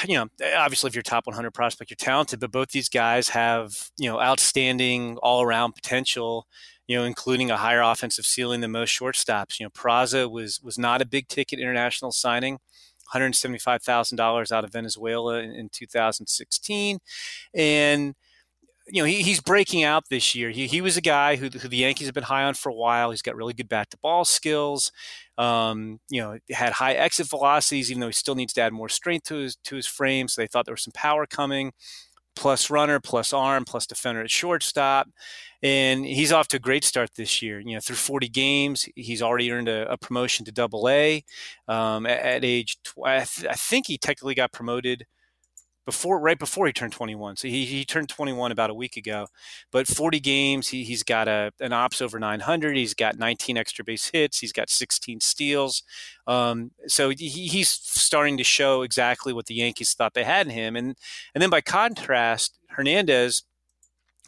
you know, obviously if you're a top one hundred prospect, you're talented. But both these guys have, you know, outstanding all-around potential, you know, including a higher offensive ceiling than most shortstops. You know, Peraza was was not a big-ticket international signing. one hundred seventy-five thousand dollars out of Venezuela in, in two thousand sixteen. And, you know, he, he's breaking out this year. He he was a guy who, who the Yankees have been high on for a while. He's got really good bat-to-ball skills, um, you know, had high exit velocities, even though he still needs to add more strength to his, to his frame. So they thought there was some power coming, plus runner, plus arm, plus defender at shortstop. And he's off to a great start this year. You know, through forty games, he's already earned a, a promotion to Double A. Um, at, at age, tw- I, th- I think he technically got promoted before, right before he turned twenty-one. So he, he turned twenty-one about a week ago. But forty games, he, he's got a an O P S over nine hundred. He's got nineteen extra base hits. He's got sixteen steals. Um, so he, he's starting to show exactly what the Yankees thought they had in him. And and then by contrast, Hernandez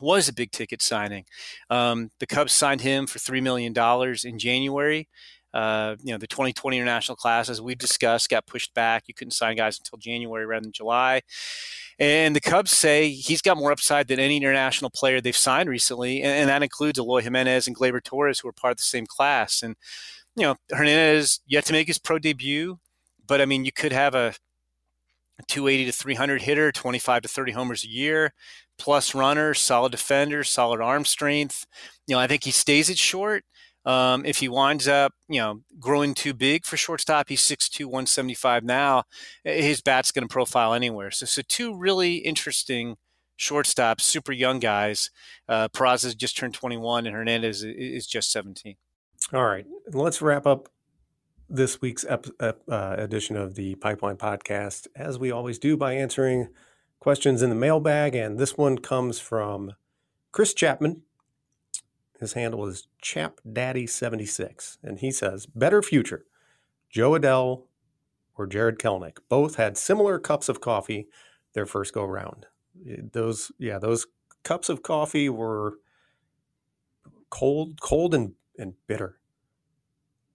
was a big ticket signing. Um, the Cubs signed him for three million dollars in January. Uh, you know, the twenty twenty international class, as we discussed, got pushed back. You couldn't sign guys until January rather than July. And the Cubs say he's got more upside than any international player they've signed recently. And, and that includes Eloy Jimenez and Gleyber Torres, who are part of the same class. And, you know, Hernandez yet to make his pro debut, but I mean, you could have a two eighty to three hundred hitter, twenty-five to thirty homers a year, plus runner, solid defender, solid arm strength. You know, I think he stays at short. Um, if he winds up, you know, growing too big for shortstop, he's six two, one seventy-five now. His bat's going to profile anywhere. So, so two really interesting shortstops, super young guys. Uh, Peraza's just turned twenty-one, and Hernandez is just seventeen. All right, let's wrap up this week's ep- ep- uh, edition of the Pipeline Podcast, as we always do, by answering questions in the mailbag. And this one comes from Chris Chapman. His handle is Chap Daddy seventy-six, and he says, better future, Jo Adell or Jared Kelenic? Both had similar cups of coffee their first go round. Those, yeah, those cups of coffee were cold, cold and, and bitter,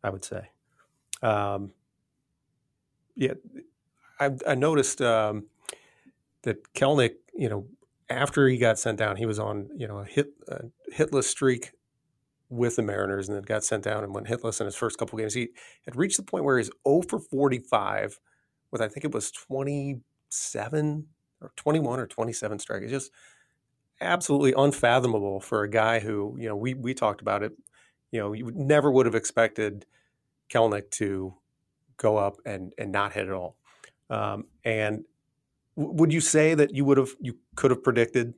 I would say. Um, yeah, I, I noticed um, that Kelenic, you know, after he got sent down, he was on, you know, a hit a hitless streak with the Mariners, and then got sent down and went hitless in his first couple games. He had reached the point where he's oh for forty-five with, I think it was twenty-seven or twenty-one or twenty-seven strikes. It's just absolutely unfathomable for a guy who, you know, we we talked about it. You know, you never would have expected Kelenic to go up and and not hit at all. Um, and would you say that you would have, you could have predicted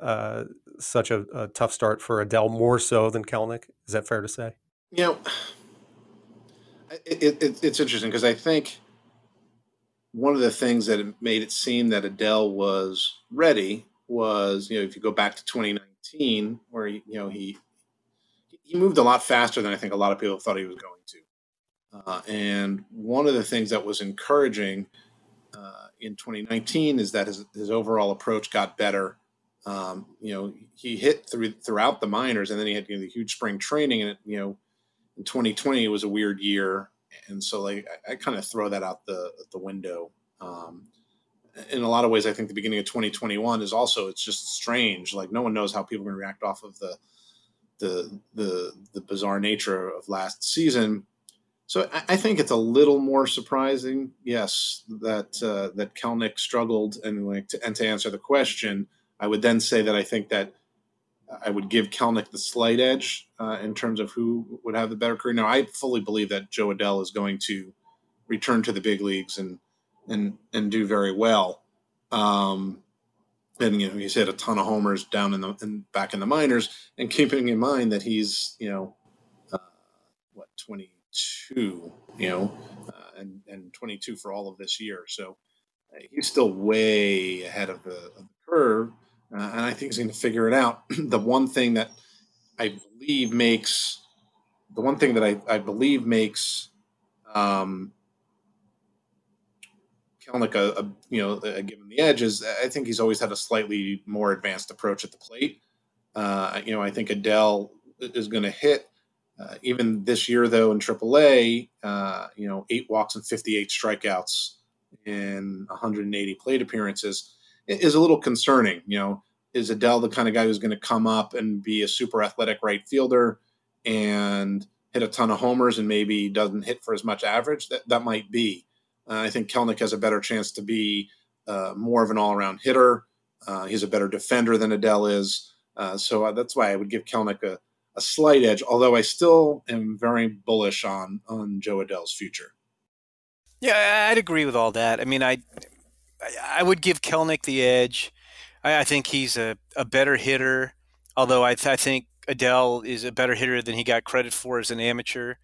uh, such a, a tough start for Adell more so than Kelenic? Is that fair to say? You know, it, it, it's interesting because I think one of the things that made it seem that Adell was ready was, you know, if you go back to twenty nineteen, where he, you know he he moved a lot faster than I think a lot of people thought he was going to, uh, and one of the things that was encouraging Uh, in twenty nineteen is that his, his overall approach got better. Um, you know, he hit through, throughout the minors, and then he had, you know, the huge spring training, and it, you know, in twenty twenty it was a weird year. And so like, I, I kind of throw that out the, the window. Um, in a lot of ways, I think the beginning of twenty twenty-one is also, it's just strange. Like no one knows how people are going to react off of the, the, the, the bizarre nature of last season. So I think it's a little more surprising, yes, that uh, that Kelenic struggled, and like to, and to answer the question, I would then say that I think that I would give Kelenic the slight edge uh, in terms of who would have the better career. Now, I fully believe that Jo Adell is going to return to the big leagues and and and do very well. Um, and you know, he's hit a ton of homers down in the in, back in the minors, and keeping in mind that he's you know uh, what twenty. Two, you know, uh, and and twenty-two for all of this year, so uh, he's still way ahead of the, of the curve, uh, and I think he's going to figure it out. The one thing that I believe makes the one thing that I, I believe makes um, Kelenic a, a you know a, given the edge is I think he's always had a slightly more advanced approach at the plate. Uh, you know, I think Adell is going to hit uh, even this year though in triple A. Uh, you know, eight walks and fifty-eight strikeouts in one hundred eighty plate appearances is a little concerning. You know, is Adell the kind of guy who's going to come up and be a super athletic right fielder and hit a ton of homers and maybe doesn't hit for as much average? That that might be. Uh, I think Kelenic has a better chance to be uh, more of an all-around hitter. Uh, he's a better defender than Adell is. Uh, so uh, that's why I would give Kelenic a, a slight edge, although I still am very bullish on on Joe Adell's future. Yeah, I'd agree with all that. I mean, I I would give Kelenic the edge. I, I think he's a, a better hitter, although I, th- I think Adell is a better hitter than he got credit for as an amateur.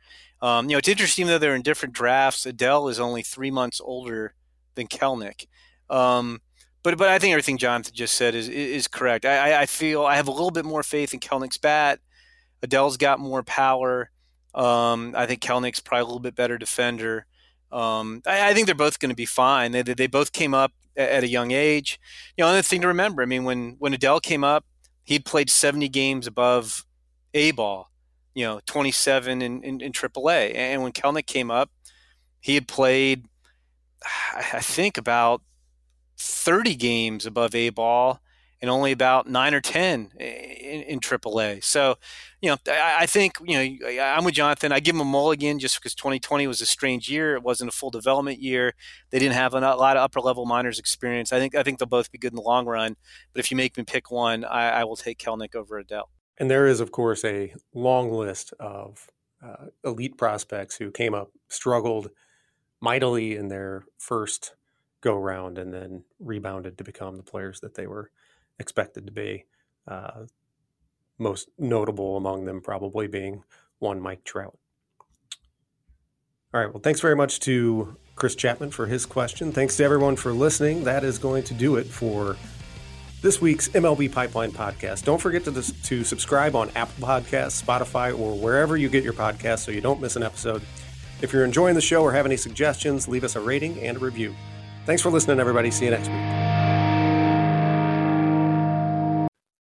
Um, you know, it's interesting though, they're in different drafts. Adell is only three months older than Kelenic. Um, but but I think everything Jonathan just said is is correct. I, I feel I have a little bit more faith in Kelnic's bat. Adell's got more power. Um, I think Kelnic's probably a little bit better defender. Um, I, I think they're both going to be fine. They they both came up at, at a young age. You know, another thing to remember. I mean, when when Adell came up, he played seventy games above A ball, you know, twenty-seven in, in, in triple A. And when Kelenic came up, he had played, I think, about thirty games above A ball and only about nine or ten in, in triple A. So, you know, I, I think, you know, I'm with Jonathan. I give him a mulligan just because twenty twenty was a strange year. It wasn't a full development year. They didn't have a lot of upper level minors experience. I think I think they'll both be good in the long run. But if you make me pick one, I, I will take Kelenic over Adell. And there is, of course, a long list of uh, elite prospects who came up, struggled mightily in their first go-round, and then rebounded to become the players that they were expected to be. Uh, most notable among them probably being one Mike Trout. All right, well, thanks very much to Chris Chapman for his question. Thanks to everyone for listening. That is going to do it for this week's M L B Pipeline podcast. Don't forget to to subscribe on Apple Podcasts, Spotify, or wherever you get your podcasts so you don't miss an episode. If you're enjoying the show or have any suggestions, leave us a rating and a review. Thanks for listening, everybody. See you next week.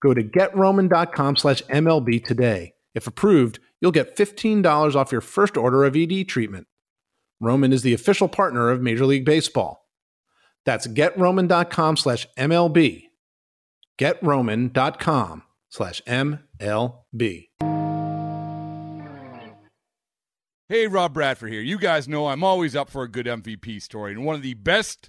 Go to get roman dot com slash M L B today. If approved, you'll get fifteen dollars off your first order of E D treatment. Roman is the official partner of Major League Baseball. That's get roman dot com slash M L B. get roman dot com slash M L B. Hey, Rob Bradford here. You guys know I'm always up for a good M V P story, and one of the best